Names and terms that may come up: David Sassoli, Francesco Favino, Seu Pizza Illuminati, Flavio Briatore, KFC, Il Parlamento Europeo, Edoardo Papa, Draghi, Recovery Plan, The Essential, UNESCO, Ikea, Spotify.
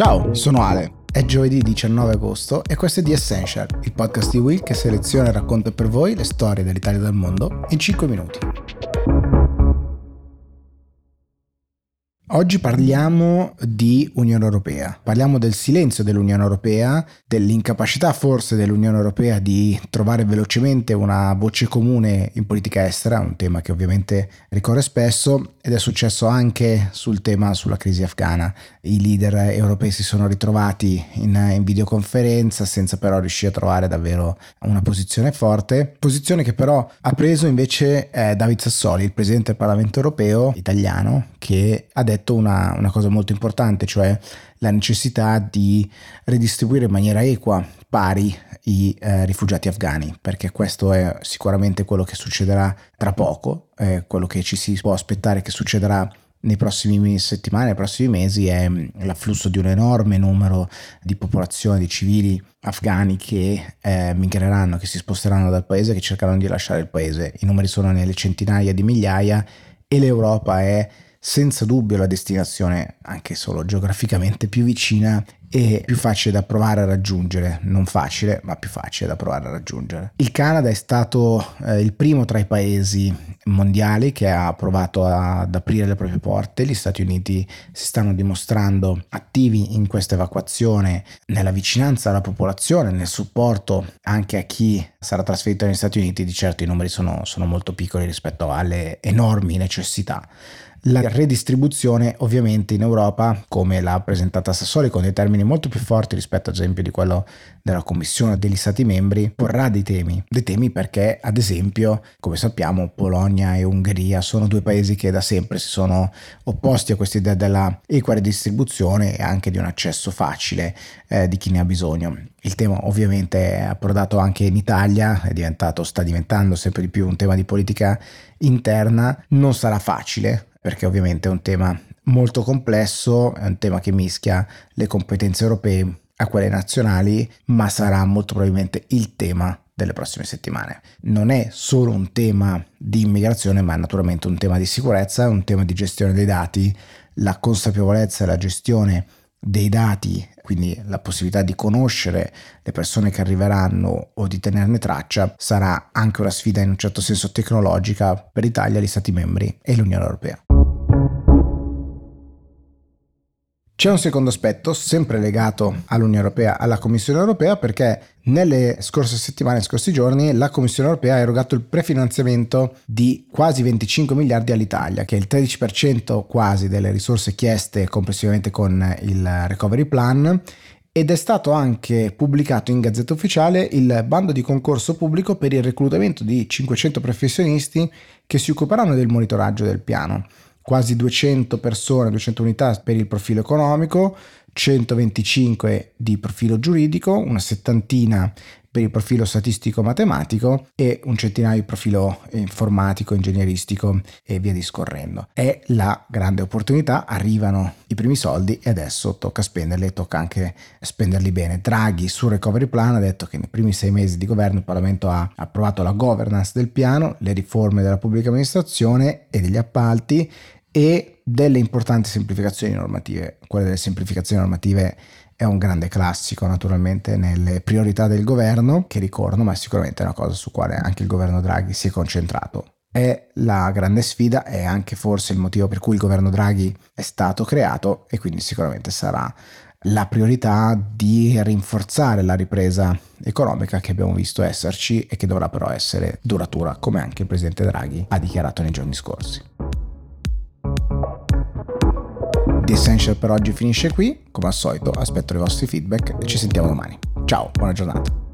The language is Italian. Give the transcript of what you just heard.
Ciao, sono Ale. È giovedì 19 agosto e questo è The Essential, il podcast di Will che seleziona e racconta per voi le storie dell'Italia e del mondo in 5 minuti. Oggi parliamo di Unione Europea, parliamo del silenzio dell'Unione Europea, dell'incapacità forse dell'Unione Europea di trovare velocemente una voce comune in politica estera, un tema che ovviamente ricorre spesso ed è successo anche sul tema sulla crisi afghana. I leader europei si sono ritrovati in videoconferenza senza però riuscire a trovare davvero una posizione forte, posizione che però ha preso invece David Sassoli, il presidente del Parlamento Europeo italiano, che ha detto una cosa molto importante, cioè la necessità di redistribuire in maniera equa, pari, i rifugiati afghani, perché questo è sicuramente quello che succederà tra poco, quello che ci si può aspettare che succederà nei prossimi settimane, nei prossimi mesi, è l'afflusso di un enorme numero di popolazione, di civili afghani che migreranno, che si sposteranno dal paese, che cercheranno di lasciare il paese. I numeri sono nelle centinaia di migliaia e l'Europa è senza dubbio la destinazione anche solo geograficamente più vicina e più facile da provare a raggiungere, non facile ma più facile da provare a raggiungere. Il Canada è stato il primo tra i paesi mondiali che ha provato ad aprire le proprie porte. Gli Stati Uniti si stanno dimostrando attivi in questa evacuazione, nella vicinanza alla popolazione, nel supporto anche a chi sarà trasferito negli Stati Uniti. Di certo i numeri sono molto piccoli rispetto alle enormi necessità. La redistribuzione ovviamente in Europa, come l'ha presentata Sassoli, con dei termini molto più forti rispetto ad esempio di quello della Commissione degli Stati membri, porrà dei temi perché ad esempio, come sappiamo, Polonia e Ungheria sono due paesi che da sempre si sono opposti a questa idea della equa redistribuzione e anche di un accesso facile di chi ne ha bisogno. Il tema ovviamente è approdato anche in Italia, sta diventando sempre di più un tema di politica interna. Non sarà facile perché ovviamente è un tema molto complesso, è un tema che mischia le competenze europee a quelle nazionali, ma sarà molto probabilmente il tema delle prossime settimane. Non è solo un tema di immigrazione, ma è naturalmente un tema di sicurezza, un tema di gestione dei dati, la consapevolezza e la gestione dei dati, quindi la possibilità di conoscere le persone che arriveranno o di tenerne traccia, sarà anche una sfida in un certo senso tecnologica per l'Italia, gli Stati membri e l'Unione Europea. C'è un secondo aspetto, sempre legato all'Unione Europea, alla Commissione Europea, perché nelle scorse settimane, scorsi giorni, la Commissione Europea ha erogato il prefinanziamento di quasi 25 miliardi all'Italia, che è il 13% quasi delle risorse chieste complessivamente con il Recovery Plan, ed è stato anche pubblicato in Gazzetta Ufficiale il bando di concorso pubblico per il reclutamento di 500 professionisti che si occuperanno del monitoraggio del piano. Quasi 200 persone, 200 unità per il profilo economico, 125 di profilo giuridico, una settantina per il profilo statistico-matematico e un centinaio di profilo informatico, ingegneristico e via discorrendo. È la grande opportunità, arrivano i primi soldi e adesso tocca spenderli e tocca anche spenderli bene. Draghi sul Recovery Plan ha detto che nei primi 6 mesi di governo il Parlamento ha approvato la governance del piano, le riforme della pubblica amministrazione e degli appalti e delle importanti semplificazioni normative. Quella delle semplificazioni normative è un grande classico naturalmente nelle priorità del governo che ricordo, ma sicuramente è una cosa su quale anche il governo Draghi si è concentrato. È la grande sfida, è anche forse il motivo per cui il governo Draghi è stato creato e quindi sicuramente sarà la priorità di rinforzare la ripresa economica che abbiamo visto esserci e che dovrà però essere duratura, come anche il presidente Draghi ha dichiarato nei giorni scorsi. The Essential per oggi finisce qui, come al solito aspetto i vostri feedback e ci sentiamo domani. Ciao, buona giornata.